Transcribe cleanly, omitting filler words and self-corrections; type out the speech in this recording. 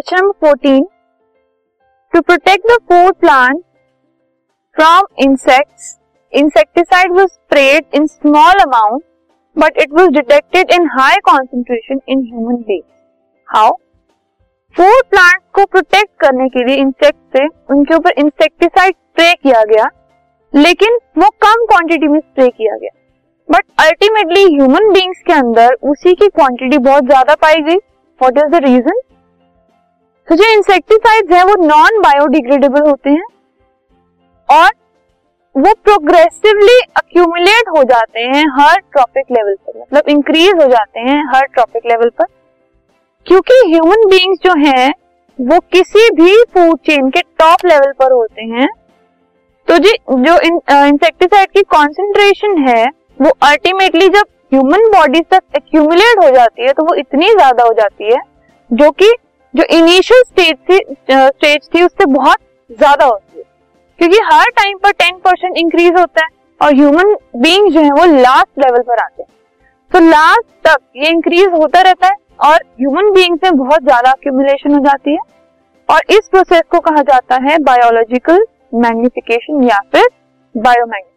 Question number 14, to protect the food plant from insects, insecticide was spread in small amount but it was detected in high concentration in human beings. How? Food plants को protect करने के लिए insect से उनके ऊपर insecticide spray किया गया, लेकिन वो कम क्वांटिटी में स्प्रे किया गया, बट अल्टीमेटली ह्यूमन बीइंग्स के अंदर उसी की क्वांटिटी बहुत ज्यादा पाई गई। What is the reason? तो जो इंसेक्टिसाइड्स हैं वो नॉन बायोडिग्रेडेबल होते हैं और वो प्रोग्रेसिवली अक्यूमुलेट हो जाते हैं हर ट्रॉपिक लेवल पर, मतलब इंक्रीज हो जाते हैं हर ट्रॉपिक लेवल पर, क्योंकि ह्यूमन बीइंग्स जो हैं वो किसी भी फूड चेन के टॉप लेवल पर होते हैं। तो जी जो इंसेक्टिसाइड की कॉन्सेंट्रेशन है वो अल्टीमेटली जब ह्यूमन बॉडी तक एक्यूमुलेट हो जाती है तो वो इतनी ज्यादा हो जाती है जो कि जो इनिशियल स्टेज थी उससे बहुत ज्यादा होती है, क्योंकि हर टाइम पर 10% इंक्रीज होता है और ह्यूमन बीइंग जो है वो लास्ट लेवल पर आते हैं, तो लास्ट तक ये इंक्रीज होता रहता है और ह्यूमन बीइंग्स में बहुत ज्यादा अक्यूमुलेशन हो जाती है, और इस प्रोसेस को कहा जाता है बायोलॉजिकल मैग्निफिकेशन या फिर बायोमैग्निफिकेशन।